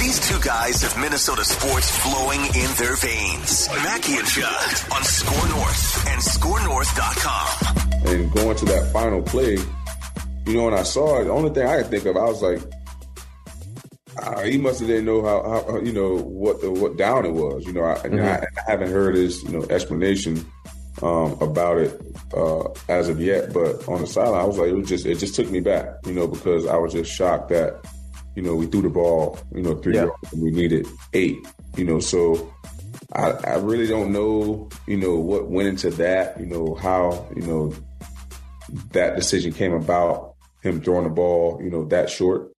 These two guys have Minnesota sports flowing in their veins. Mackie and Judd on Score North and ScoreNorth.com. And going to that final play, you know, when I saw it, the only thing I could think of, I was like, he must have didn't know how you know, what down it was. You know, I haven't heard his, you know, explanation about it as of yet, but on the sideline, I was like, it just took me back, you know, because I was just shocked that, you know, we threw the ball, you know, 3 yards and we needed 8, you know. So I really don't know, you know, what went into that, you know, how, you know, that decision came about, him throwing the ball, you know, that short.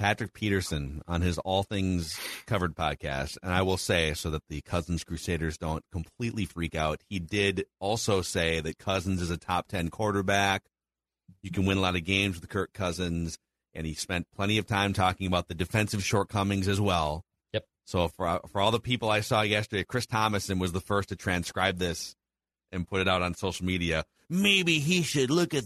Patrick Peterson on his All Things Covered podcast, and I will say, so that the Cousins Crusaders don't completely freak out, he did also say that Cousins is a top 10 quarterback. You can win a lot of games with Kirk Cousins, and he spent plenty of time talking about the defensive shortcomings as well. Yep. So for all the people I saw yesterday, Chris Thomason was the first to transcribe this and put it out on social media. Maybe he should look at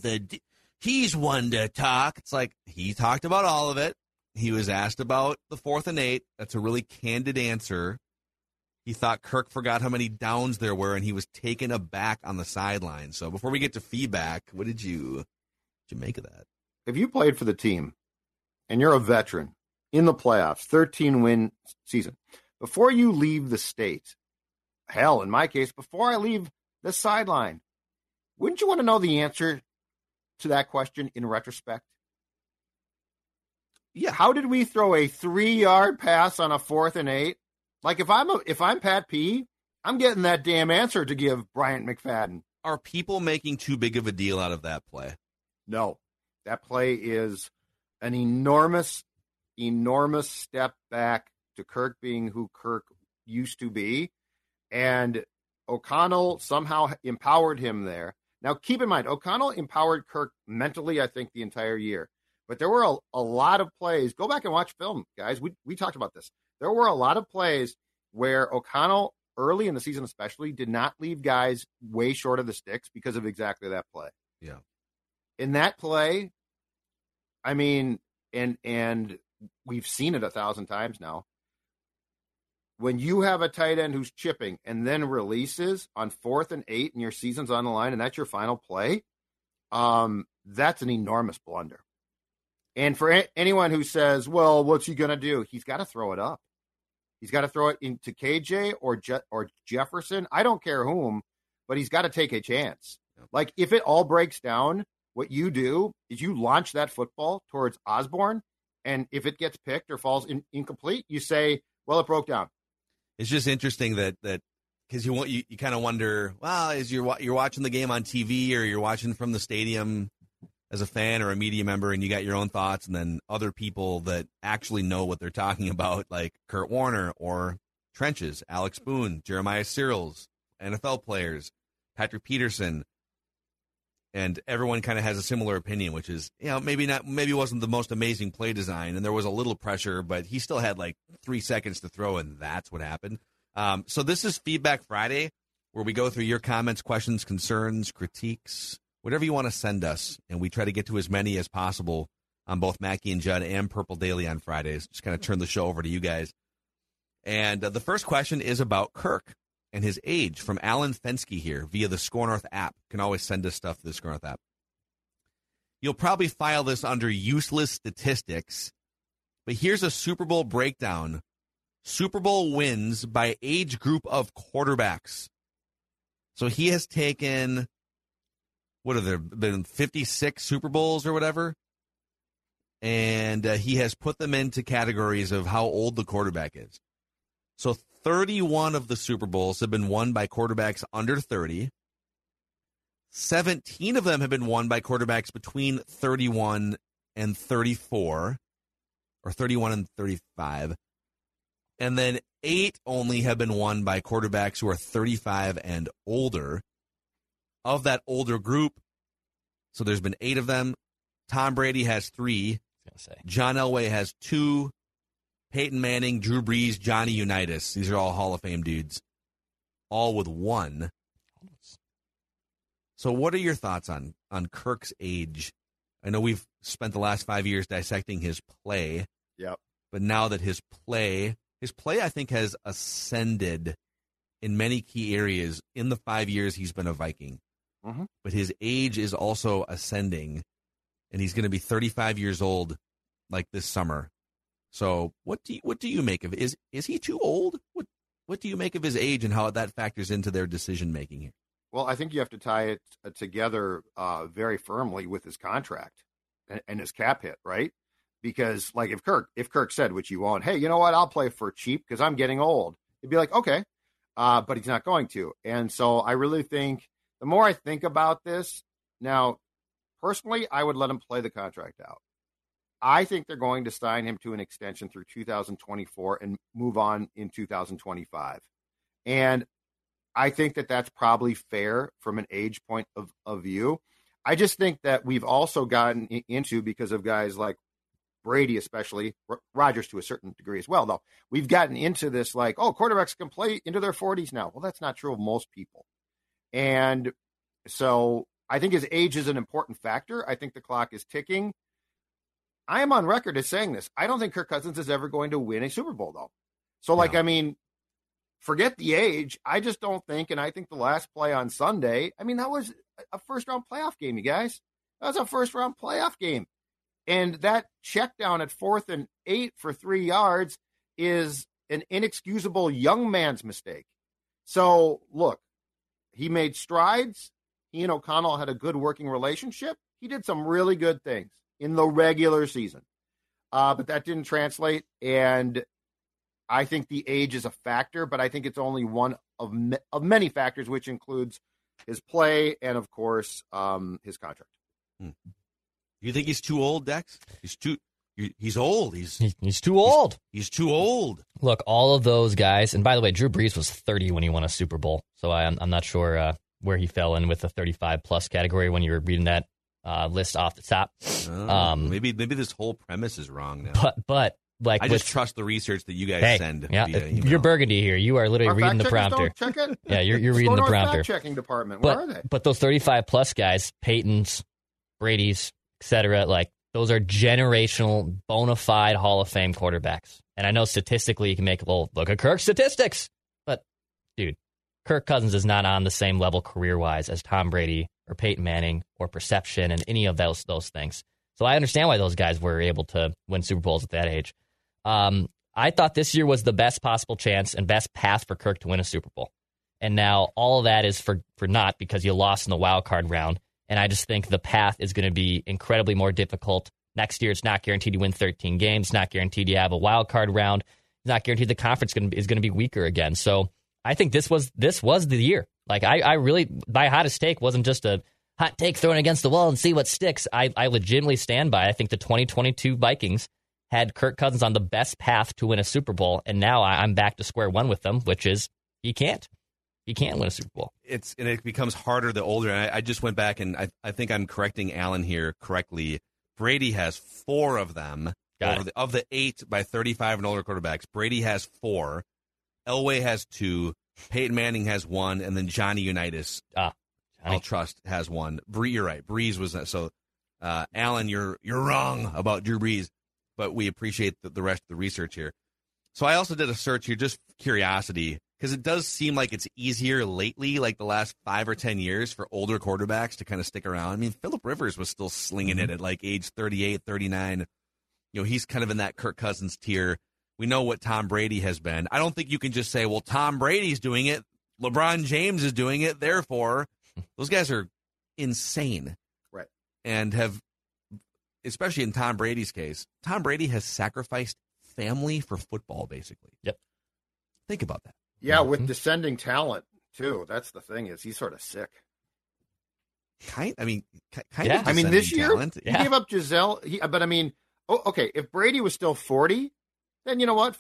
he's one to talk. It's like, he talked about all of it. He was asked about the 4th and 8. That's a really candid answer. He thought Kirk forgot how many downs there were, and he was taken aback on the sideline. So before we get to feedback, what did you... make of that? If you played for the team and you're a veteran in the playoffs, 13-win season, before you leave the state, hell, in my case, before I leave the sideline, wouldn't you want to know the answer to that question in retrospect? Yeah. How did we throw a 3-yard pass on a 4th and 8? Like, if I'm Pat P, I'm getting that damn answer to give Bryant McFadden. Are people making too big of a deal out of that play? No, that play is an enormous, enormous step back to Kirk being who Kirk used to be. And O'Connell somehow empowered him there. Now, keep in mind, O'Connell empowered Kirk mentally, I think, the entire year. But there were a lot of plays. Go back and watch film, guys. We talked about this. There were a lot of plays where O'Connell, early in the season especially, did not leave guys way short of the sticks because of exactly that play. Yeah. In that play, I mean, and we've seen it 1,000 times now. When you have a tight end who's chipping and then releases on 4th and 8 and your season's on the line and that's your final play, that's an enormous blunder. And for anyone who says, well, what's he going to do? He's got to throw it up. He's got to throw it into KJ or Jefferson. I don't care whom, but he's got to take a chance. Like, if it all breaks down, what you do is you launch that football towards Osborne, and if it gets picked or falls incomplete, you say, well, it broke down. It's just interesting that because you kind of wonder, well, is you're watching the game on TV or you're watching from the stadium as a fan or a media member, and you got your own thoughts, and then other people that actually know what they're talking about, like Kurt Warner or Trenches, Alex Boone, Jeremiah Searles, NFL players, Patrick Peterson. And everyone kind of has a similar opinion, which is, you know, maybe it wasn't the most amazing play design, and there was a little pressure, but he still had like 3 seconds to throw, and that's what happened. So this is Feedback Friday, where we go through your comments, questions, concerns, critiques, whatever you want to send us, and we try to get to as many as possible on both Mackie and Judd and Purple Daily on Fridays. Just kind of turn the show over to you guys. And the first question is about Kirk and his age, from Alan Fenske here via the Score North app. Can always send us stuff to the Score North app. You'll probably file this under useless statistics, but here's a Super Bowl breakdown. Super Bowl wins by age group of quarterbacks. So he has taken, what have there been, 56 Super Bowls or whatever? And he has put them into categories of how old the quarterback is. So 31 of the Super Bowls have been won by quarterbacks under 30. 17 of them have been won by quarterbacks between 31 and 34, or 31 and 35. And then 8 only have been won by quarterbacks who are 35 and older. Of that older group, so there's been 8 of them. Tom Brady has 3. John Elway has 2. Peyton Manning, Drew Brees, Johnny Unitas. These are all Hall of Fame dudes, all with 1. So what are your thoughts on Kirk's age? I know we've spent the last 5 years dissecting his play. Yep. But now that his play, I think, has ascended in many key areas in the 5 years he's been a Viking. Mm-hmm. But his age is also ascending, and he's going to be 35 years old like this summer. So what do you make of it? Is he too old? What do you make of his age and how that factors into their decision-making here? Well, I think you have to tie it together very firmly with his contract and his cap hit, right? Because, like, if Kirk said, which you won't, hey, you know what, I'll play for cheap because I'm getting old, it'd be like, okay, but he's not going to. And so I really think the more I think about this now, personally, I would let him play the contract out. I think they're going to sign him to an extension through 2024 and move on in 2025. And I think that that's probably fair from an age point of view. I just think that we've also gotten into, because of guys like Brady, especially Rodgers to a certain degree as well, though, we've gotten into this like, oh, quarterbacks can play into their 40s now. Well, that's not true of most people. And so I think his age is an important factor. I think the clock is ticking. I am on record as saying this. I don't think Kirk Cousins is ever going to win a Super Bowl, though. So, like, no. I mean, forget the age. I just don't think, and I think the last play on Sunday, I mean, that was a first-round playoff game, you guys. That was a first-round playoff game. And that check down at 4th and 8 for 3 yards is an inexcusable young man's mistake. So, look, he made strides. He and O'Connell had a good working relationship. He did some really good things in the regular season. But that didn't translate, and I think the age is a factor, but I think it's only one of many factors, which includes his play and, of course, his contract. Hmm. You think he's too old, Dex? He's old. He's too old. He's too old. Look, all of those guys, and by the way, Drew Brees was 30 when he won a Super Bowl, so I'm not sure where he fell in with the 35-plus category when you were reading that list off the top. Oh, maybe this whole premise is wrong now. But like, I just trust the research that you guys send. Yeah, via email. You're Burgundy here. You are literally reading the prompter. Don't check it. Yeah, you're reading the prompter. Fact checking department. Where are they? But those 35-plus guys, Peyton's, Brady's, et cetera, like those are generational, bona fide Hall of Fame quarterbacks. And I know statistically you can make a little look at Kirk's statistics, but dude, Kirk Cousins is not on the same level career-wise as Tom Brady or Peyton Manning or perception and any of those things. So I understand why those guys were able to win Super Bowls at that age. I thought this year was the best possible chance and best path for Kirk to win a Super Bowl. And now all of that is for naught because you lost in the wild card round. And I just think the path is going to be incredibly more difficult. Next year, it's not guaranteed you win 13 games. It's not guaranteed you have a wild card round. It's not guaranteed the conference is going to be weaker again. So I think this was the year. Like, I really, my hottest take wasn't just a hot take thrown against the wall and see what sticks. I legitimately stand by. I think the 2022 Vikings had Kirk Cousins on the best path to win a Super Bowl, and now I'm back to square one with them, which is he can't. He can't win a Super Bowl. And it becomes harder the older. And I just went back, and I think I'm correcting Alan here correctly. Brady has 4 of them. Of the 8 by 35 and older quarterbacks, Brady has 4. Elway has 2. Peyton Manning has 1, and then Johnny Unitas, I'll trust, has 1. You're right. Brees was that. So, Alan, you're wrong about Drew Brees, but we appreciate the rest of the research here. So I also did a search here, just curiosity, because it does seem like it's easier lately, like the last 5 or 10 years, for older quarterbacks to kind of stick around. I mean, Philip Rivers was still slinging it at like age 38, 39. You know, he's kind of in that Kirk Cousins tier. We know what Tom Brady has been. I don't think you can just say, well, Tom Brady's doing it, LeBron James is doing it, therefore, those guys are insane. Right. And have, especially in Tom Brady's case, Tom Brady has sacrificed family for football, basically. Yep. Think about that. Yeah, with descending talent, too. That's the thing, is he's sort of sick. Kind of. I mean, this year, he gave up Giselle. But I mean, if Brady was still 40, then you know what?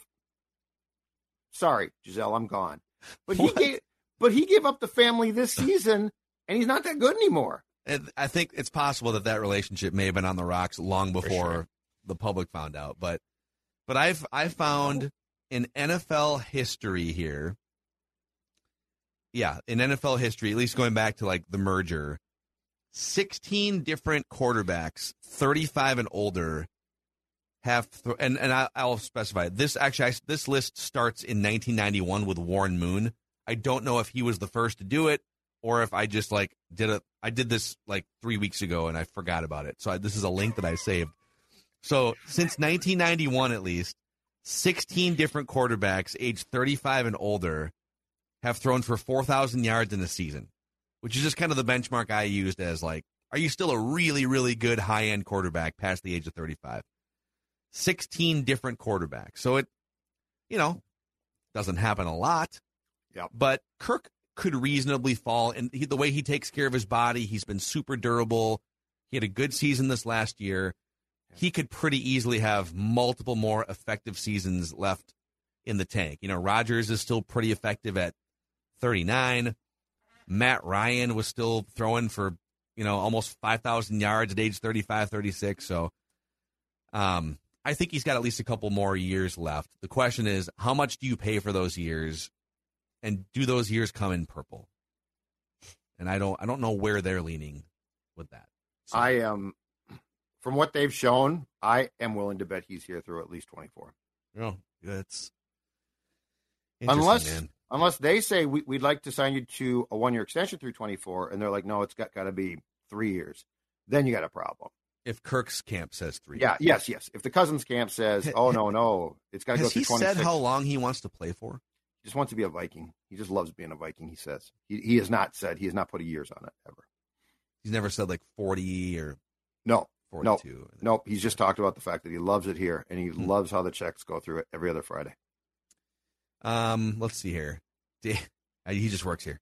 Sorry, Giselle, I'm gone. But he gave up the family this season, and he's not that good anymore. And I think it's possible that relationship may have been on the rocks long before the public found out. But I found in NFL history here, at least going back to like the merger, 16 different quarterbacks, 35 and older, have I'll specify this. Actually, this list starts in 1991 with Warren Moon. I don't know if he was the first to do it, or if I just like did this like 3 weeks ago and I forgot about it. So this is a link that I saved. So since 1991, at least, 16 different quarterbacks age 35 and older have thrown for 4,000 yards in a season, which is just kind of the benchmark I used as like, are you still a really, really good high-end quarterback past the age of 35? 16 different quarterbacks. So it, doesn't happen a lot. Yep. But Kirk could reasonably fall. And the way he takes care of his body, he's been super durable. He had a good season this last year. He could pretty easily have multiple more effective seasons left in the tank. You know, Rodgers is still pretty effective at 39. Matt Ryan was still throwing for, almost 5,000 yards at age 35, 36. So I think he's got at least a couple more years left. The question is, how much do you pay for those years? And do those years come in purple? And I don't know where they're leaning with that. So. I am. From what they've shown, I am willing to bet he's here through at least 24. Oh, that's unless they say we'd like to sign you to a one-year extension through 24, and they're like, no, it's got to be 3 years. Then you got a problem. If Kirk's camp says 3 years. Yeah, yes. If the Cousins camp says, it's got to go through 26. Has he said how long he wants to play for? He just wants to be a Viking. He just loves being a Viking, he says. He has not said, he has not put a years on it, ever. He's never said like 40 or... No. Nope. He's just talked about the fact that he loves it here, and he loves how the checks go through it every other Friday. Let's see here. He just works here.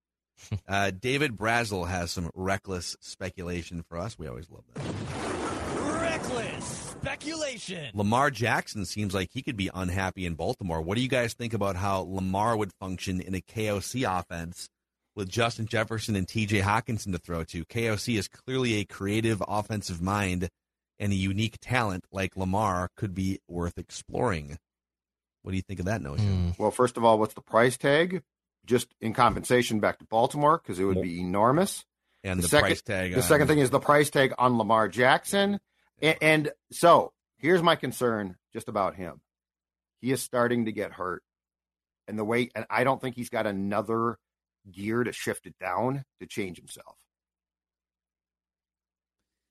David Brazel has some reckless speculation for us. We always love that. Reckless speculation. Lamar Jackson seems like he could be unhappy in Baltimore. What do you guys think about how Lamar would function in a KOC offense with Justin Jefferson and TJ Hawkinson to throw to? KOC is clearly a creative offensive mind, and a unique talent like Lamar could be worth exploring. What do you think of that notion? Well, first of all, what's the price tag? Just in compensation back to Baltimore, because it would be enormous. And the second thing is the price tag on Lamar Jackson. And so here's my concern just about him. He is starting to get hurt. And and I don't think he's got another gear to shift it down to change himself.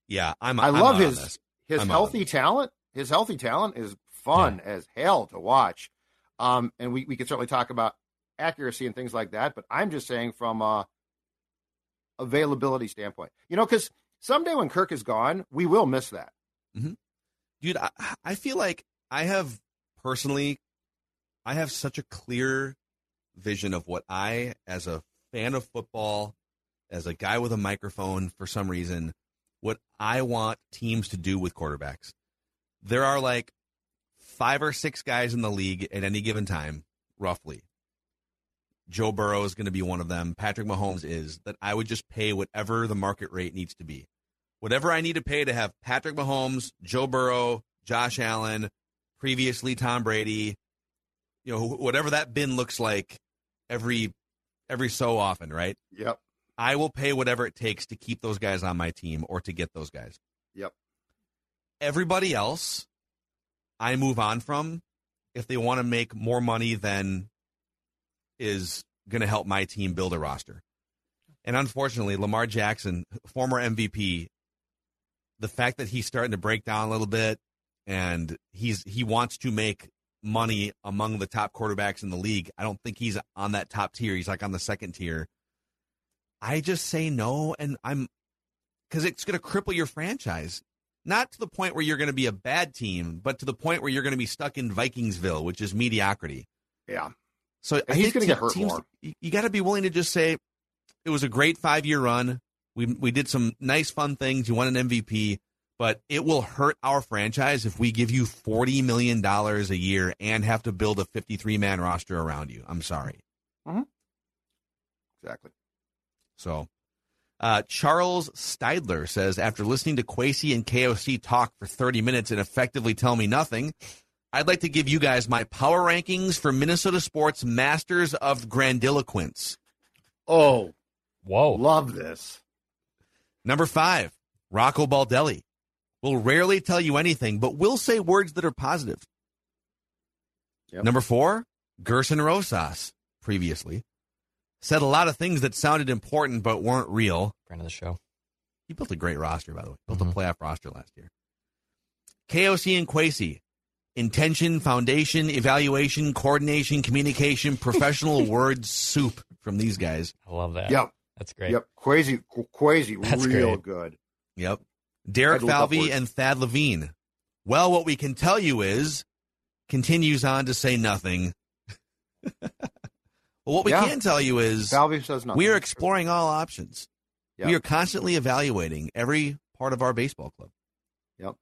Yeah, I love his healthy talent. His healthy talent is fun as hell to watch. And we can certainly talk about accuracy and things like that, but I'm just saying from a availability standpoint, because someday when Kirk is gone, we will miss that. Mm-hmm. Dude, I feel like I have such a clear vision of what I, as a fan of football, as a guy with a microphone, for some reason, what I want teams to do with quarterbacks. There are like 5 or 6 guys in the league at any given time, roughly. Joe Burrow is going to be one of them. Patrick Mahomes is. That I would just pay whatever the market rate needs to be. Whatever I need to pay to have Patrick Mahomes, Joe Burrow, Josh Allen, previously Tom Brady, whatever that bin looks like every so often, right? Yep. I will pay whatever it takes to keep those guys on my team or to get those guys. Yep. Everybody else I move on from if they want to make more money than is going to help my team build a roster. And unfortunately, Lamar Jackson, former MVP, the fact that he's starting to break down a little bit and he wants to make money among the top quarterbacks in the league, I don't think he's on that top tier. He's like on the second tier. I just say no, and because it's going to cripple your franchise. Not to the point where you're going to be a bad team, but to the point where you're going to be stuck in Vikingsville, which is mediocrity. Yeah. So he's going to get hurt more. You got to be willing to just say, it was a great 5-year run. We did some nice, fun things. You won an MVP, but it will hurt our franchise if we give you $40 million a year and have to build a 53-man roster around you. I'm sorry. Mm-hmm. Exactly. So Charles Steidler says, after listening to Kwesi and KOC talk for 30 minutes and effectively tell me nothing, I'd like to give you guys my power rankings for Minnesota sports masters of grandiloquence. Oh, whoa. Love this. Number 5, Rocco Baldelli. Will rarely tell you anything, but will say words that are positive. Yep. Number 4, Gersson Rosas, previously. Said a lot of things that sounded important but weren't real. Friend of the show. He built a great roster, by the way. Built a playoff roster last year. KOC and Kwesi. Intention, foundation, evaluation, coordination, communication, professional word soup from these guys. I love that. Yep. That's great. Yep. Kwesi, that's real good. Yep. Derek Falvey and Thad Levine. Well, what we can tell you is, continues on to say nothing. But what we can tell you is, Falvey says nothing. We are exploring all options. Yep. We are constantly evaluating every part of our baseball club. Yep.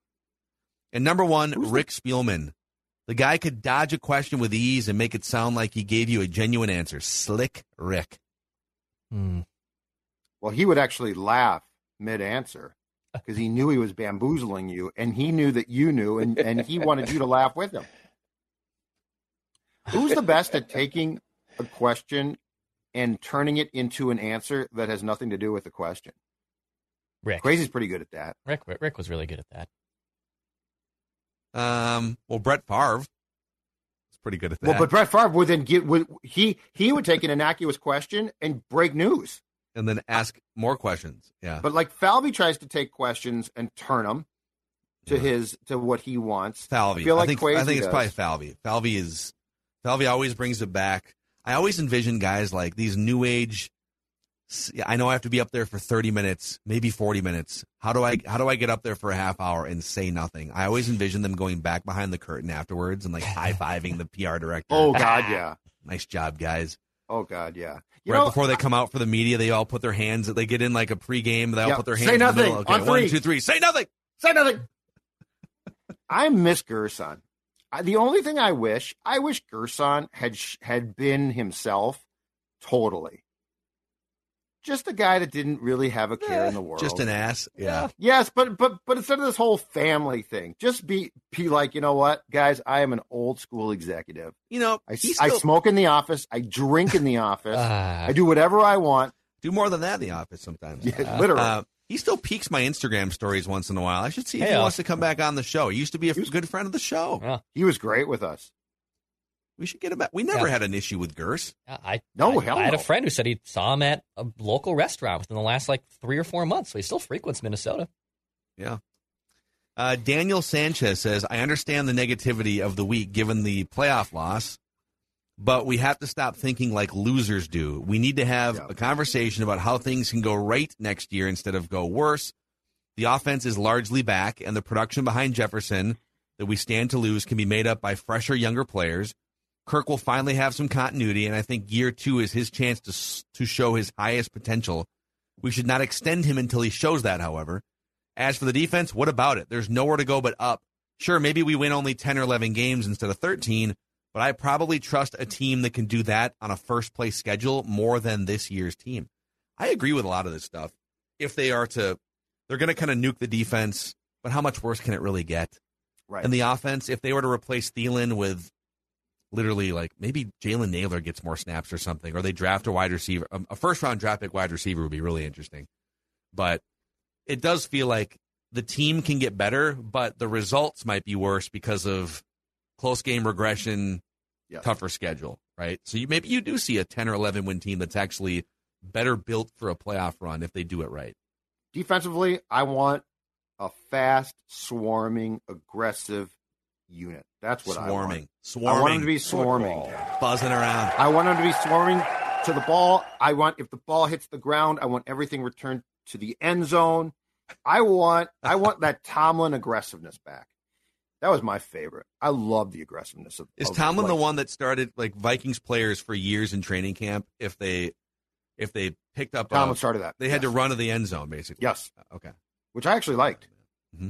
And number 1, Rick Spielman. The guy could dodge a question with ease and make it sound like he gave you a genuine answer. Slick Rick. Hmm. Well, he would actually laugh mid-answer because he knew he was bamboozling you, and he knew that you knew, and he wanted you to laugh with him. Who's the best at taking a question and turning it into an answer that has nothing to do with the question? Rick. Crazy's pretty good at that. Rick was really good at that. Well, Brett Favre is pretty good at that. Well, but Brett Favre would then he would take an innocuous question and break news. And then ask more questions. Yeah. But like Falvey tries to take questions and turn them to to what he wants. Falvey. I think it's probably Falvey. Falvey always brings it back. I always envision guys like these new age. I know I have to be up there for 30 minutes, maybe 40 minutes. How do I get up there for a half hour and say nothing? I always envision them going back behind the curtain afterwards and like high-fiving the PR director. Oh God, yeah. Nice job, guys. Oh God, yeah. Before they come out for the media, they all put their hands. They get in like a pregame. They all put their hands. Say nothing. In the middle. Okay, 1, 2, 3. Say nothing. Say nothing. I miss Gersson. The only thing I wish Gersson had been himself. Totally. Just a guy that didn't really have a care in the world. Just an ass. Yeah. Yes, but instead of this whole family thing, just be like, you know what, guys, I am an old school executive. You know, I smoke in the office. I drink in the office. I do whatever I want. Do more than that in the office sometimes. Yeah, literally. He still peeks my Instagram stories once in a while. I should see if he wants to come back on the show. He used to be a good friend of the show. Yeah. He was great with us. We should get him back. We never had an issue with Gers. I had a friend who said he saw him at a local restaurant within the last, 3 or 4 months, so he still frequents Minnesota. Yeah. Daniel Sanchez says, I understand the negativity of the week given the playoff loss, but we have to stop thinking like losers do. We need to have a conversation about how things can go right next year instead of go worse. The offense is largely back, and the production behind Jefferson that we stand to lose can be made up by fresher, younger players. Kirk will finally have some continuity, and I think year 2 is his chance to show his highest potential. We should not extend him until he shows that, however. As for the defense, what about it? There's nowhere to go but up. Sure, maybe we win only 10 or 11 games instead of 13, but I probably trust a team that can do that on a first-place schedule more than this year's team. I agree with a lot of this stuff. If they're going to kind of nuke the defense, but how much worse can it really get? Right. And the offense, if they were to replace Thielen with literally, maybe Jalen Naylor gets more snaps or something, or they draft a wide receiver. A first-round draft pick wide receiver would be really interesting. But it does feel like the team can get better, but the results might be worse because of close game regression, tougher schedule. right? So you, maybe you do see a 10 or 11 win team that's actually better built for a playoff run if they do it right. Defensively, I want a fast, swarming, aggressive unit. That's what I want. Swarming. I want them to be swarming. Buzzing around. I want them to be swarming to the ball. I want, if the ball hits the ground, I want everything returned to the end zone. I want that Tomlin aggressiveness back. That was my favorite. I love the aggressiveness of. Is Tomlin the one that started like Vikings players for years in training camp? If they picked up, Tomlin started that. They had to run to the end zone basically. Yes. Okay. Which I actually liked. Mm-hmm.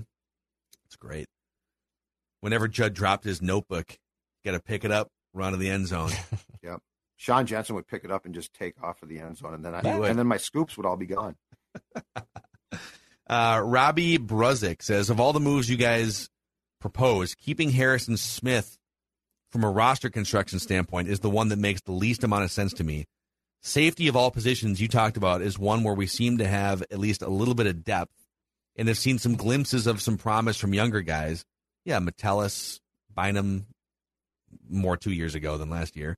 It's great. Whenever Judd dropped his notebook, got to pick it up, run to the end zone. Yep. Sean Jensen would pick it up and just take off of the end zone, and then then my scoops would all be gone. Robbie Bruzik says, of all the moves you guys propose, keeping Harrison Smith from a roster construction standpoint is the one that makes the least amount of sense to me. Safety of all positions you talked about is one where we seem to have at least a little bit of depth and have seen some glimpses of some promise from younger guys. Yeah, Metellus, Bynum, more 2 years ago than last year.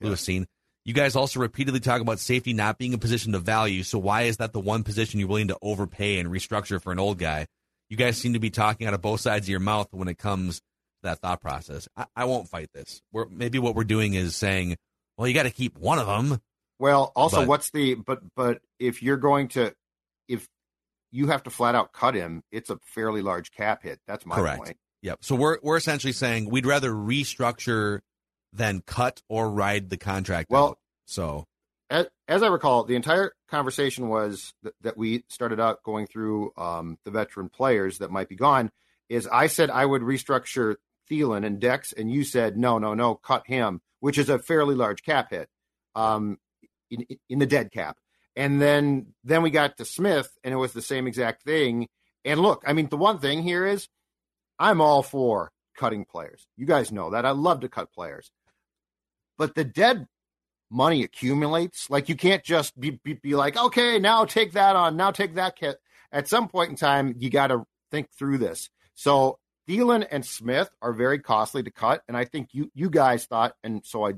Yeah. Lewisine. You guys also repeatedly talk about safety not being a position of value, so why is that the one position you're willing to overpay and restructure for an old guy? You guys seem to be talking out of both sides of your mouth when it comes to that thought process. I won't fight this. Maybe what we're doing is saying, well, you got to keep one of them. Well, also, if you have to flat out cut him, it's a fairly large cap hit. That's my point. Yep. So we're essentially saying we'd rather restructure than cut or ride the contract out. So as I recall, the entire conversation was that we started out going through the veteran players that might be gone. Is I said I would restructure Thielen and Dex, and you said no, cut him, which is a fairly large cap hit, in the dead cap. And then we got to Smith, and it was the same exact thing. And look, I mean, the one thing here is I'm all for cutting players. You guys know that. I love to cut players. But the dead money accumulates. Like, you can't just be like, okay, now take that on. Now take that kit. At some point in time, you got to think through this. So Thielen and Smith are very costly to cut, and I think you guys thought, and so I,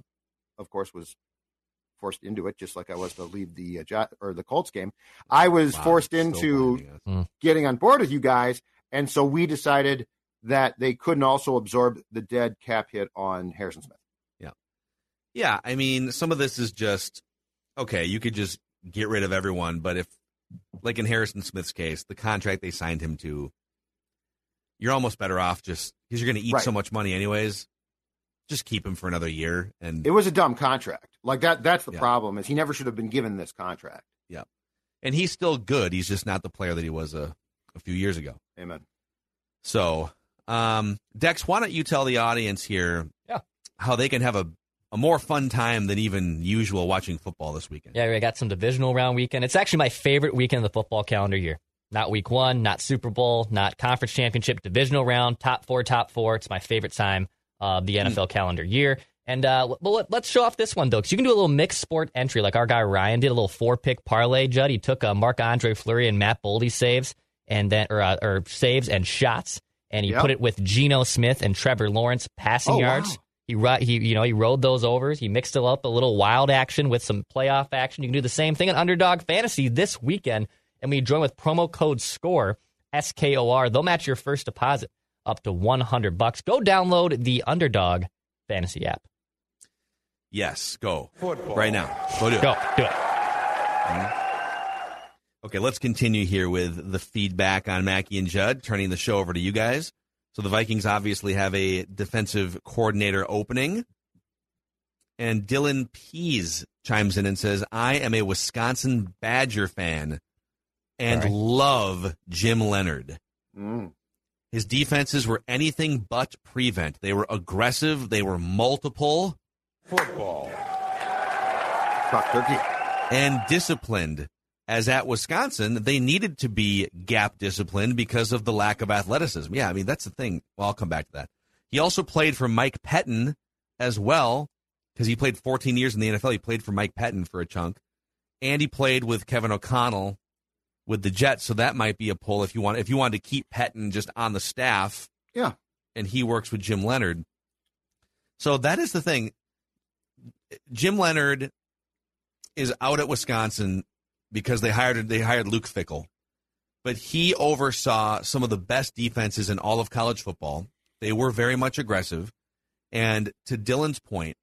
of course, was forced into it, just like I was to leave the the Colts game. I was forced into getting on board with you guys, and so we decided that they couldn't also absorb the dead cap hit on Harrison Smith. Yeah, I mean, some of this is just, okay, you could just get rid of everyone, but if, like in Harrison Smith's case, the contract they signed him to, you're almost better off just, because you're going to eat so much money anyways, just keep him for another year. And it was a dumb contract. Like, that's the problem, is he never should have been given this contract. Yeah, and he's still good. He's just not the player that he was a few years ago. Amen. So, Dex, why don't you tell the audience here how they can have a more fun time than even usual watching football this weekend? Yeah, we got some divisional round weekend. It's actually my favorite weekend of the football calendar year. Not week one, not Super Bowl, not conference championship, divisional round, top four. It's my favorite time of the NFL calendar year. And let's show off this one, though, because you can do a little mixed sport entry like our guy Ryan did, a little four-pick parlay, Judd. He took Marc-Andre Fleury and Matt Boldy saves and then saves and shots. And he put it with Geno Smith and Trevor Lawrence passing yards. Wow. He rode those overs. He mixed it up a little wild action with some playoff action. You can do the same thing in Underdog Fantasy this weekend. And when you join with promo code SCORE, S-K-O-R, they'll match your first deposit up to $100. Go download the Underdog Fantasy app. Yes, go. Football. Right now. Go do it. Okay, let's continue here with the feedback on Mackie and Judd, turning the show over to you guys. So the Vikings obviously have a defensive coordinator opening. And Dylan Pease chimes in and says, I am a Wisconsin Badger fan and love Jim Leonhard. Mm. His defenses were anything but prevent. They were aggressive. They were multiple. Football. And disciplined. As at Wisconsin, they needed to be gap disciplined because of the lack of athleticism. Yeah, I mean, that's the thing. Well, I'll come back to that. He also played for Mike Pettine as well, because he played 14 years in the NFL. He played for Mike Pettine for a chunk. And he played with Kevin O'Connell with the Jets, so that might be a pull if you want. If you wanted to keep Pettine just on the staff, and he works with Jim Leonhard. So that is the thing. Jim Leonhard is out at Wisconsin because they hired Luke Fickell, but he oversaw some of the best defenses in all of college football. They were very much aggressive, and to Dylan's point,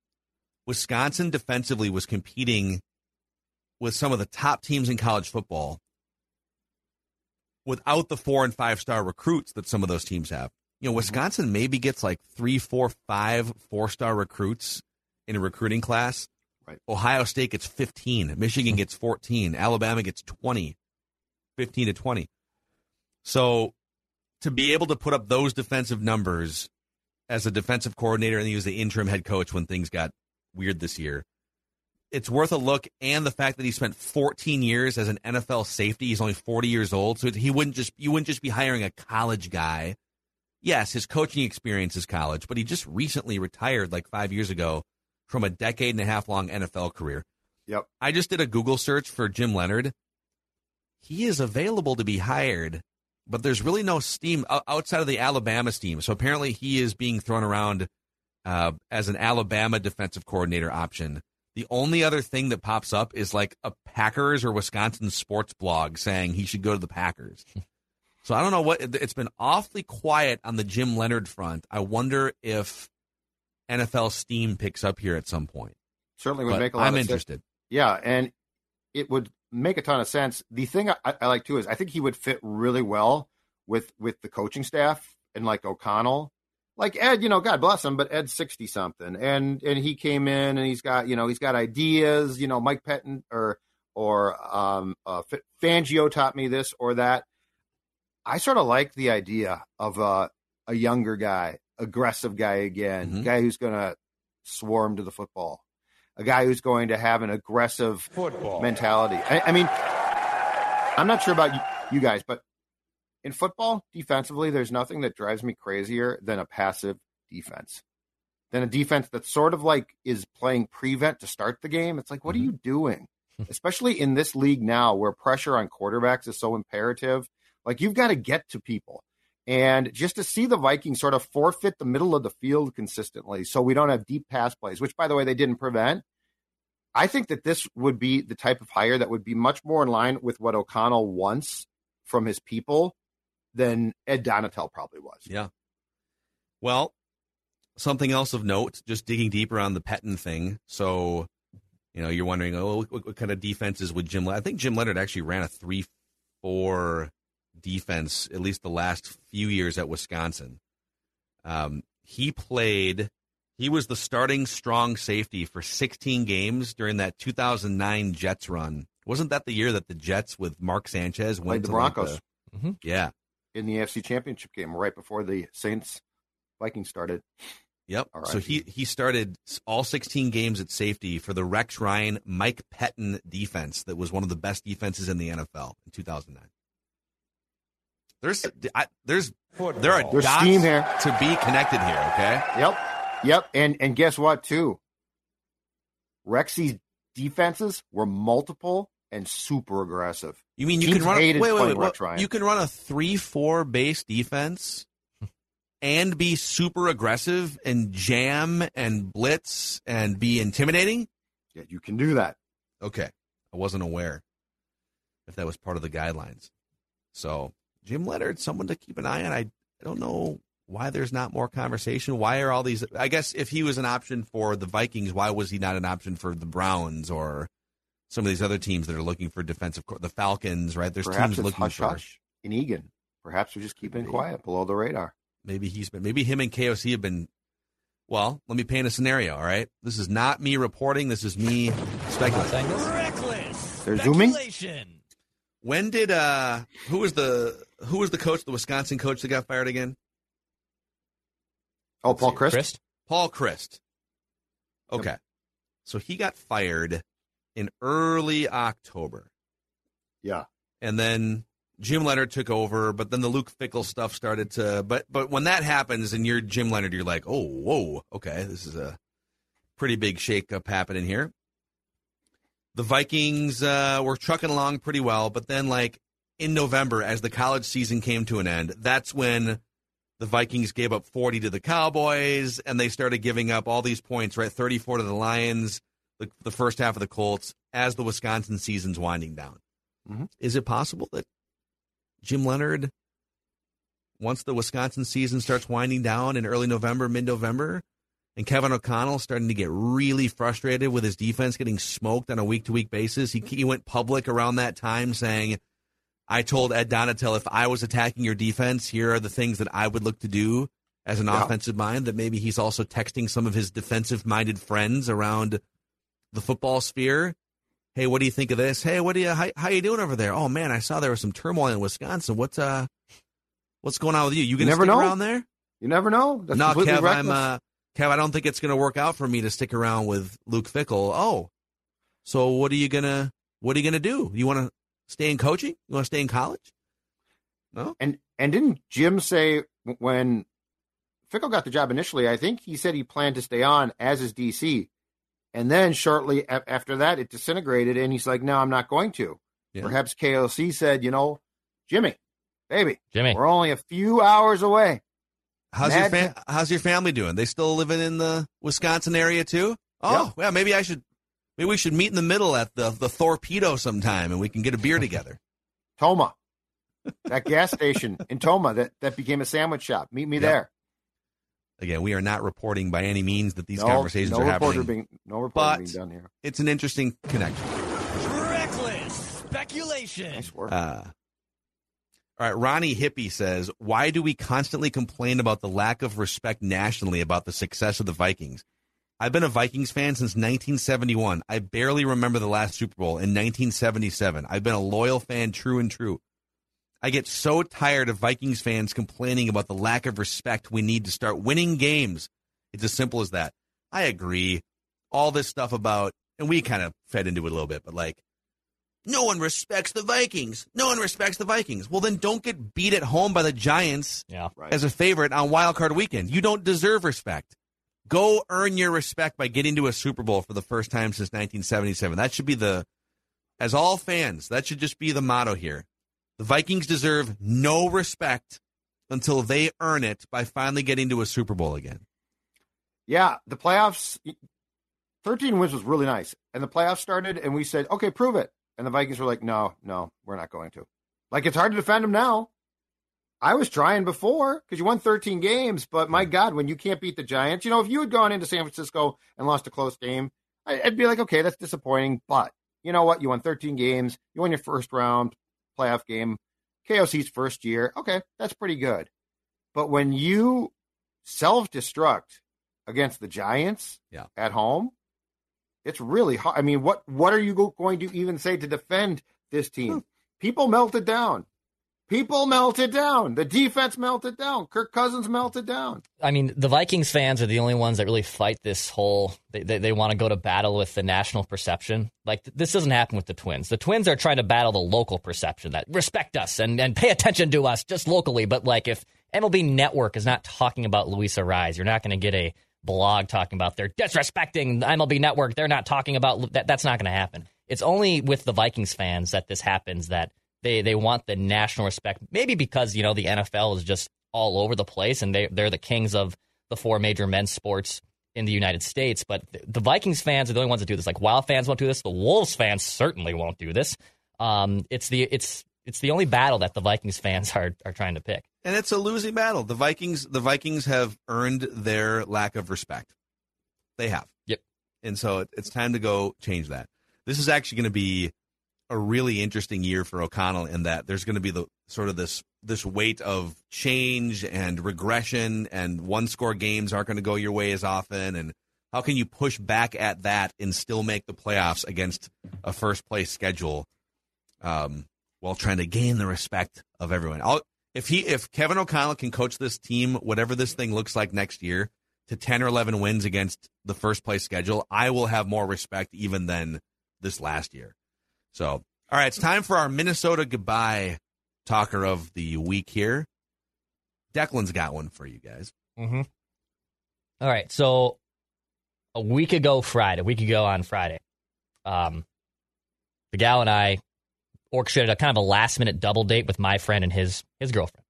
Wisconsin defensively was competing with some of the top teams in college football without the 4- and 5-star recruits that some of those teams have. You know, Wisconsin maybe gets like 3, 4, 5 4-star recruits in a recruiting class. Right. Ohio State gets 15. Michigan gets 14. Alabama gets 20, 15 to 20. So to be able to put up those defensive numbers as a defensive coordinator, and he was the interim head coach when things got weird this year, it's worth a look. And the fact that he spent 14 years as an NFL safety, he's only 40 years old, so you wouldn't just be hiring a college guy. Yes, his coaching experience is college, but he just recently retired like 5 years ago from a decade-and-a-half-long NFL career. Yep. I just did a Google search for Jim Leonhard. He is available to be hired, but there's really no steam outside of the Alabama steam. So apparently he is being thrown around as an Alabama defensive coordinator option. The only other thing that pops up is like a Packers or Wisconsin sports blog saying he should go to the Packers. So I don't know what – it's been awfully quiet on the Jim Leonhard front. I wonder if NFL steam picks up here at some point. Certainly would make a lot of sense. I'm interested. Yeah, and it would make a ton of sense. The thing I like, too, is I think he would fit really well with the coaching staff and, like, O'Connell. Like, Ed, you know, God bless him, but Ed's 60-something. And he came in and he's got, you know, he's got ideas. You know, Mike Pettine or Fangio taught me this or that. I sort of like the idea of a younger guy, aggressive guy again, mm-hmm. guy who's going to swarm to the football, a guy who's going to have an aggressive football mentality. I mean, I'm not sure about you guys, but in football, defensively, there's nothing that drives me crazier than a passive defense, than a defense that's sort of like is playing prevent to start the game. It's like, what mm-hmm. are you doing? Especially in this league now where pressure on quarterbacks is so imperative. Like, you've got to get to people. And just to see the Vikings sort of forfeit the middle of the field consistently so we don't have deep pass plays, which, by the way, they didn't prevent, I think that this would be the type of hire that would be much more in line with what O'Connell wants from his people than Ed Donatell probably was. Yeah. Well, something else of note, just digging deeper on the Pettine thing. So, you know, you're wondering, oh, what kind of defenses would Jim Leonhard? I think Jim Leonhard actually ran a 3-4 defense at least the last few years at Wisconsin. He was the starting strong safety for 16 games during that 2009 Jets run. Wasn't that the year that the Jets with Mark Sanchez went to the Broncos? Like the, mm-hmm. Yeah. In the AFC Championship game right before the Saints-Vikings started. Yep. Right. So he started all 16 games at safety for the Rex Ryan Mike Pettine defense that was one of the best defenses in the NFL in 2009. There's dots steam here to be connected here. Okay. Yep. And guess what? Too. Rexy's defenses were multiple and super aggressive. You mean you can run? Wait, you can run a 3-4 base defense and be super aggressive and jam and blitz and be intimidating. Yeah, you can do that. Okay, I wasn't aware if that was part of the guidelines. So. Jim Leonhard, someone to keep an eye on. I don't know why there's not more conversation. Why are all these? I guess if he was an option for the Vikings, why was he not an option for the Browns or some of these other teams that are looking for defensive? The Falcons, right? There's perhaps teams looking for in Egan. Perhaps we're just keeping quiet below the radar. Maybe him and KOC have been. Well, let me paint a scenario. All right, this is not me reporting. This is me speculating. Reckless. They're zooming. When did who was the coach, the Wisconsin coach that got fired again? Oh, Paul Chryst. Paul Chryst. Okay. Yep. So he got fired in early October. Yeah. And then Jim Leonhard took over, but then the Luke Fickell stuff started to but when that happens and you're Jim Leonhard, you're like, "Oh, whoa. Okay, this is a pretty big shakeup happening here." The Vikings were trucking along pretty well, but then, like, in November, as the college season came to an end, that's when the Vikings gave up 40 to the Cowboys, and they started giving up all these points, right, 34 to the Lions. the first half of the Colts as the Wisconsin season's winding down. Mm-hmm. Is it possible that Jim Leonhard, once the Wisconsin season starts winding down in early November, mid-November, and Kevin O'Connell starting to get really frustrated with his defense getting smoked on a week-to-week basis, he went public around that time saying, I told Ed Donatell, if I was attacking your defense, here are the things that I would look to do as an offensive mind, that maybe he's also texting some of his defensive-minded friends around the football sphere. Hey, what do you think of this? Hey, how you doing over there? Oh, man, I saw there was some turmoil in Wisconsin. What's going on with you? You going to stick around there? You never know. That's completely Kev, reckless. Kev, I don't think it's going to work out for me to stick around with Luke Fickell. Oh, so what are you gonna do? You want to stay in coaching? You want to stay in college? No. And didn't Jim say when Fickell got the job initially, I think he said he planned to stay on as his DC, and then shortly after that it disintegrated, and he's like, no, I'm not going to. Yeah. Perhaps KOC said, Jimmy, baby, we're only a few hours away. How's your family doing? They still living in the Wisconsin area too? Oh, yeah. Well, maybe we should meet in the middle at the Torpedo sometime, and we can get a beer together. Toma, that gas station in Toma that became a sandwich shop. Meet me there. Again, we are not reporting by any means that these conversations are happening. No reporting being done here. It's an interesting connection. Reckless speculation. Nice work. All right, Ronnie Hippie says, why do we constantly complain about the lack of respect nationally about the success of the Vikings? I've been a Vikings fan since 1971. I barely remember the last Super Bowl in 1977. I've been a loyal fan, true and true. I get so tired of Vikings fans complaining about the lack of respect. We need to start winning games. It's as simple as that. I agree. All this stuff about, and we kind of fed into it a little bit, but no one respects the Vikings. No one respects the Vikings. Well, then don't get beat at home by the Giants as a favorite on Wild Card Weekend. You don't deserve respect. Go earn your respect by getting to a Super Bowl for the first time since 1977. That should be as all fans, that should just be the motto here. The Vikings deserve no respect until they earn it by finally getting to a Super Bowl again. Yeah, the playoffs, 13 wins was really nice. And the playoffs started, and we said, okay, prove it. And the Vikings were like, no, we're not going to. It's hard to defend them now. I was trying before because you won 13 games, but my God, when you can't beat the Giants, if you had gone into San Francisco and lost a close game, I'd be like, okay, that's disappointing, but you know what? You won 13 games. You won your first round playoff game, KOC's first year. Okay, that's pretty good. But when you self-destruct against the Giants at home, it's really hard. I mean, what are you going to even say to defend this team? People melted down. The defense melted down. Kirk Cousins melted down. I mean, the Vikings fans are the only ones that really fight this whole – they want to go to battle with the national perception. This doesn't happen with the Twins. The Twins are trying to battle the local perception that respect us and pay attention to us just locally. But, if MLB Network is not talking about Luisa Rise, you're not going to get a – blog talking about they're disrespecting the MLB Network. They're not talking about that. That's not going to happen. It's only with the Vikings fans that this happens, that they want the national respect, maybe because, the NFL is just all over the place and they're the kings of the four major men's sports in the United States. But the Vikings fans are the only ones that do this. Wild fans won't do this. The Wolves fans certainly won't do this. It's the only battle that the Vikings fans are trying to pick. And it's a losing battle. The Vikings have earned their lack of respect. They have. Yep. And so it's time to go change that. This is actually going to be a really interesting year for O'Connell in that there's going to be the sort of this weight of change and regression, and one-score games aren't going to go your way as often. And how can you push back at that and still make the playoffs against a first-place schedule while trying to gain the respect of everyone? If Kevin O'Connell can coach this team, whatever this thing looks like next year, to 10 or 11 wins against the first-place schedule, I will have more respect even than this last year. So, all right, it's time for our Minnesota goodbye talker of the week here. Declan's got one for you guys. Mm-hmm. All right, so a week ago on Friday, the gal and I orchestrated a kind of a last-minute double date with my friend and his girlfriend.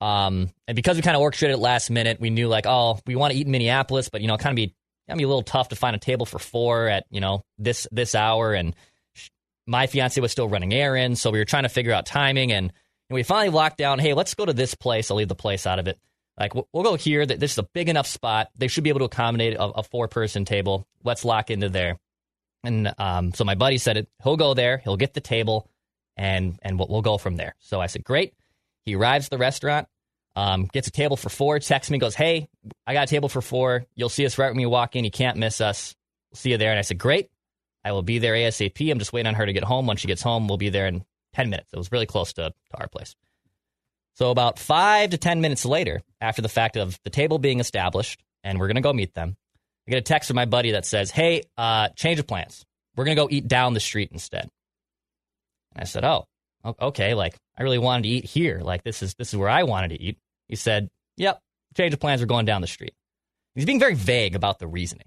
And because we kind of orchestrated it last minute, we knew, we want to eat in Minneapolis, but, kind of be I mean, a little tough to find a table for four at, you know, this hour. And my fiance was still running errands. So we were trying to figure out timing. And we finally locked down, hey, let's go to this place. I'll leave the place out of it. Like, we'll go here. This is a big enough spot. They should be able to accommodate a four-person table. Let's lock into there. And so my buddy said, he'll go there. He'll get the table, and we'll go from there. So I said, great. He arrives at the restaurant, gets a table for four, texts me, goes, hey, I got a table for four. You'll see us right when you walk in. You can't miss us. We'll see you there. And I said, great. I will be there ASAP. I'm just waiting on her to get home. Once she gets home, we'll be there in 10 minutes. It was really close to our place. So about 5 to 10 minutes later, after the fact of the table being established, and we're going to go meet them, I get a text from my buddy that says, hey, change of plans. We're going to go eat down the street instead. And I said, oh, okay. Like, I really wanted to eat here. Like, this is where I wanted to eat. He said, yep, change of plans. We're going down the street. He's being very vague about the reasoning.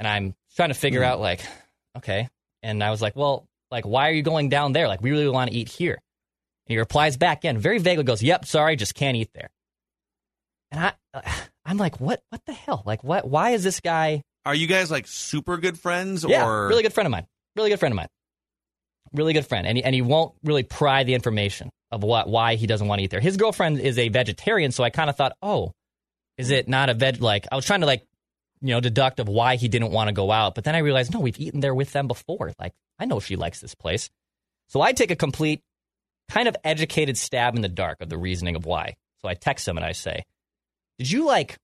And I'm trying to figure out, like, okay. And I was like, well, like, why are you going down there? Like, we really want to eat here. And he replies back in very vaguely, goes, yep, sorry, just can't eat there. And I'm like, what the hell? Like, what? Why is this guy? Are you guys like super good friends? Or... Yeah, really good friend of mine. And he won't really pry the information of why he doesn't want to eat there. His girlfriend is a vegetarian, so I kind of thought, oh, is it not a veg? Like, I was trying to, like, you know, deduct of why he didn't want to go out. But then I realized, no, we've eaten there with them before. Like, I know she likes this place. So I take a complete kind of educated stab in the dark of the reasoning of why. So I text him and I say, did you, like,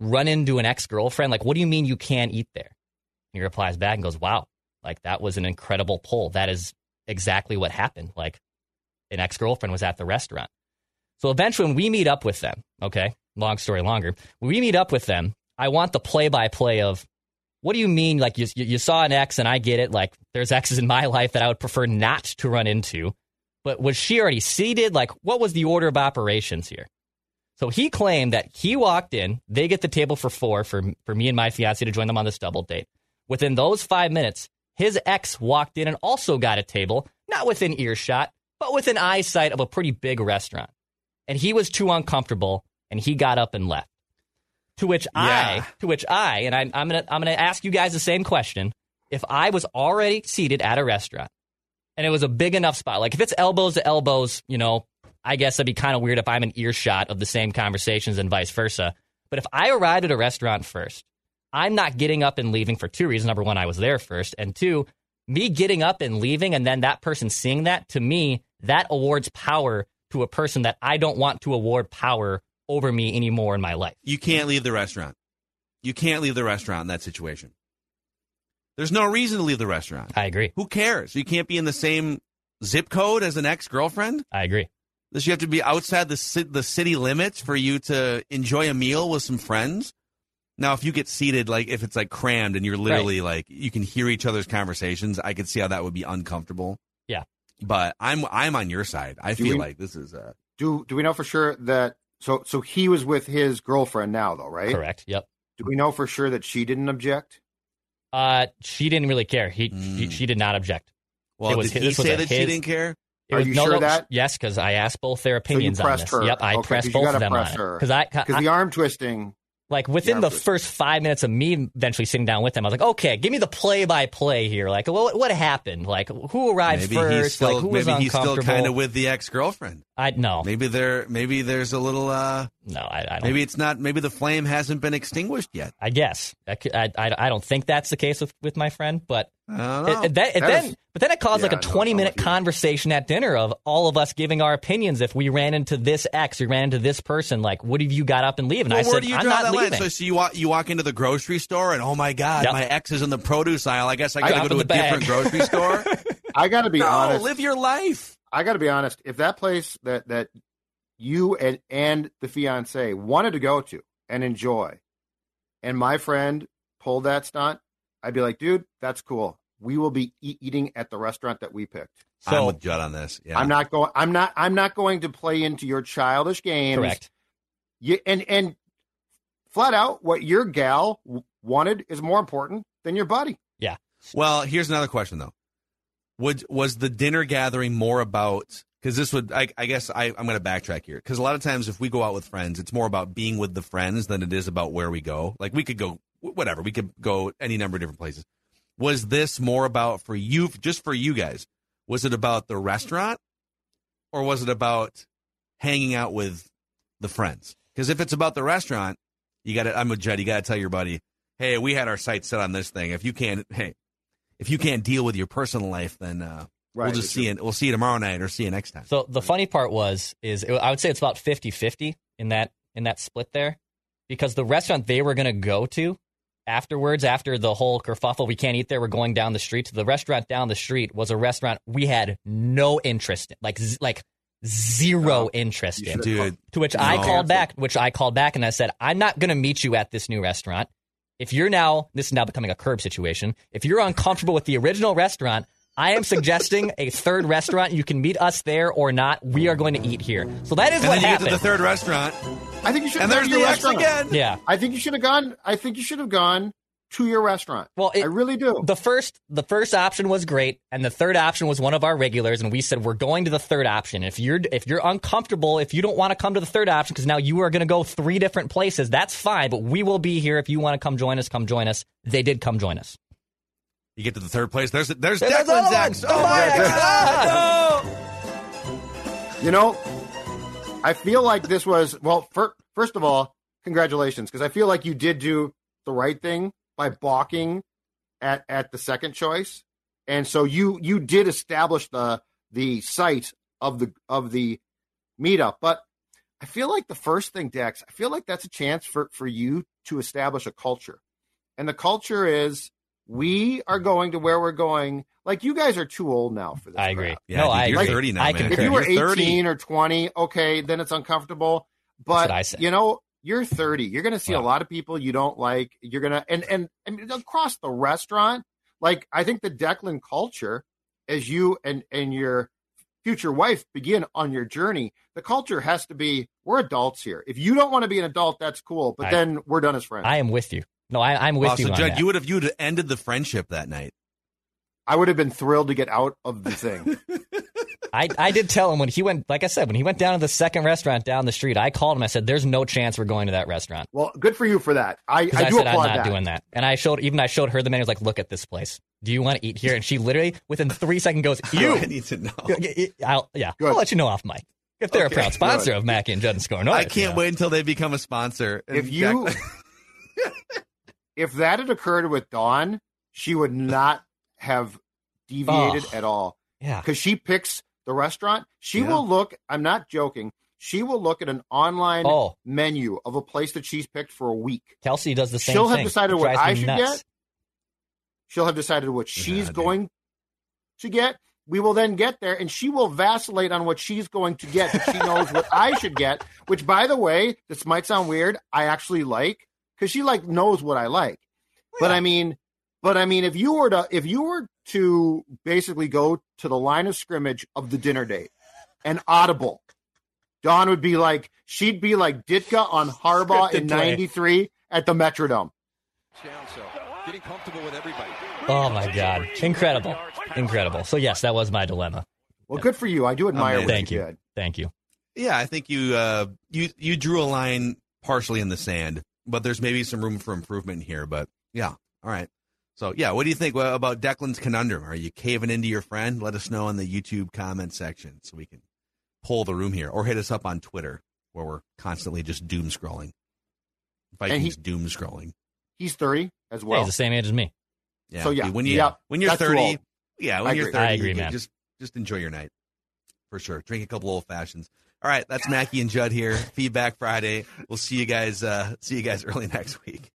run into an ex-girlfriend? Like, what do you mean you can't eat there? And he replies back and goes, wow, like, that was an incredible pull. That is exactly what happened. Like, an ex-girlfriend was at the restaurant. So eventually when we meet up with them, okay, long story longer, when we meet up with them, I want the play-by-play of, what do you mean, like, you saw an ex, and I get it, like, there's exes in my life that I would prefer not to run into, but was she already seated? Like, what was the order of operations here? So he claimed that he walked in, they get the table for four for me and my fiance to join them on this double date. Within those 5 minutes, his ex walked in and also got a table, not within earshot, but within eyesight of a pretty big restaurant. And he was too uncomfortable, and he got up and left. I'm gonna ask you guys the same question. If I was already seated at a restaurant, and it was a big enough spot, like if it's elbows to elbows, you know, I guess that'd be kind of weird if I'm an earshot of the same conversations and vice versa. But if I arrived at a restaurant first, I'm not getting up and leaving for two reasons. Number one, I was there first. And two, me getting up and leaving and then that person seeing that, to me, that awards power to a person that I don't want to award power over me anymore in my life. You can't leave the restaurant. You can't leave the restaurant in that situation. There's no reason to leave the restaurant. I agree. Who cares? You can't be in the same zip code as an ex-girlfriend. I agree. Does you have to be outside the city limits for you to enjoy a meal with some friends? Now, if you get seated, like if it's like crammed and you're literally like you can hear each other's conversations, I could see how that would be uncomfortable. Yeah, but I'm on your side. I feel like this is a do we know for sure that so he was with his girlfriend now though, right? Correct. Yep. Do we know for sure that she didn't object? She didn't really care. She did not object. Well, did he say that she didn't care? Are you sure that? Yes, because I asked both their opinions on this. Her. Yep, I pressed both of them on her. Because the arm twisting. Like within the first 5 minutes of me eventually sitting down with them, I was like, okay, give me the play-by-play here. Like, what happened? Like, who arrived first? Like, who was uncomfortable? Maybe he's still kind of with the ex-girlfriend. No. Maybe there's a little... No, I don't. Maybe it's not... Maybe the flame hasn't been extinguished yet. I guess. I don't think that's the case with my friend, but... But then it caused like a 20-minute conversation at dinner of all of us giving our opinions. If we ran into this ex, we ran into this person, like, what have you got up and leave? And I said, I'm not leaving. So you walk into the grocery store and, oh, my God, my ex is in the produce aisle. I guess I got to go to a different grocery store. I got to be honest. Live your life. I got to be honest. If that place that you and the fiancé wanted to go to and enjoy, and my friend pulled that stunt, I'd be like, dude, that's cool. We will be eating at the restaurant that we picked. So, I'm with Judd on this. Yeah. I'm not going to play into your childish games. Correct. You, and flat out, what your gal wanted is more important than your buddy. Yeah. Well, here's another question though. Was the dinner gathering more about? Because this would, I guess I'm going to backtrack here. Because a lot of times, if we go out with friends, it's more about being with the friends than it is about where we go. Like we could go whatever. We could go any number of different places. Was this more about for you, just for you guys? Was it about the restaurant or was it about hanging out with the friends? Because if it's about the restaurant, you got to, I'm a Jed, you got to tell your buddy, hey, we had our sights set on this thing. If you can't, hey, if you can't deal with your personal life, then right, we'll just see you. We'll see you tomorrow night or see you next time. So the funny part was, I would say it's about 50-50 in that split there, because the restaurant they were going to go to afterwards, after the whole kerfuffle, we can't eat there, we're going down the street. So the restaurant down the street was a restaurant we had no interest in, like zero interest in. Dude, to which I called back, and I said, I'm not going to meet you at this new restaurant. If you're now, this is now becoming a curb situation. If you're uncomfortable with the original restaurant, I am suggesting a third restaurant. You can meet us there or not. We are going to eat here. So that is what happened. You get to the third restaurant. I think you should have gone to your restaurant again. Yeah. I think you should have gone to your restaurant. Well, I really do. The first option was great, and the third option was one of our regulars, and we said we're going to the third option. If you're uncomfortable, if you don't want to come to the third option because now you are going to go three different places, that's fine. But we will be here if you want to come join us. Come join us. They did come join us. You get to the third place. There's Declan's ex. Oh my God! No. You know, I feel like this was first of all, congratulations, because I feel like you did do the right thing by balking at the second choice, and so you did establish the site of the meetup. But I feel like the first thing, Dex, I feel like that's a chance for you to establish a culture, and the culture is, we are going to where we're going. Like, you guys are too old now for this. I agree. Yeah, no, I agree. You're 30 now, man. If you were 18 or 20, okay, then it's uncomfortable. But, you know, you're 30. You're going to see a lot of people you don't like. You're going to – and across the restaurant, like, I think the Declan culture, as you and your future wife begin on your journey, the culture has to be, we're adults here. If you don't want to be an adult, that's cool, but then we're done as friends. I am with you. No, I'm with you. So, Judd, you would have ended the friendship that night. I would have been thrilled to get out of the thing. I did tell him when he went down to the second restaurant down the street, I called him. I said, "There's no chance we're going to that restaurant." Well, good for you for that. I do applaud that. I'm not doing that. And I showed her the menu. I was like, "Look at this place. Do you want to eat here?" And she literally within 3 seconds goes, "You need to know." I'll let you know off mic. If they're a proud sponsor of Mackie and Judd and Score North, I can't wait until they become a sponsor. If that had occurred with Dawn, she would not have deviated at all. Yeah. Because she picks the restaurant. She will look, I'm not joking, she will look at an online menu of a place that she's picked for a week. Kelsey does the same thing. She'll have decided what I should get. She'll have decided what she's going to get. We will then get there, and she will vacillate on what she's going to get. She knows what I should get, which, by the way, this might sound weird, I actually like. Because she knows what I like, but I mean, if you were to basically go to the line of scrimmage of the dinner date and audible, Dawn would be like, she'd be like Ditka on Harbaugh in '93 at the Metrodome. Getting comfortable with everybody. Oh my God! Incredible. So yes, that was my dilemma. Well, good for you. I do admire. Thank you. Yeah, I think you drew a line partially in the sand. But there's maybe some room for improvement here. But, all right. So, what do you think about Declan's conundrum? Are you caving into your friend? Let us know in the YouTube comment section so we can poll the room here. Or hit us up on Twitter where we're constantly just doom-scrolling. Vikings doom-scrolling. He's 30 as well. Yeah, he's the same age as me. Yeah. So, When you're 30, I agree, you man. Just enjoy your night for sure. Drink a couple old-fashions. All right, that's Mackie and Judd here. Feedback Friday. We'll see you guys early next week.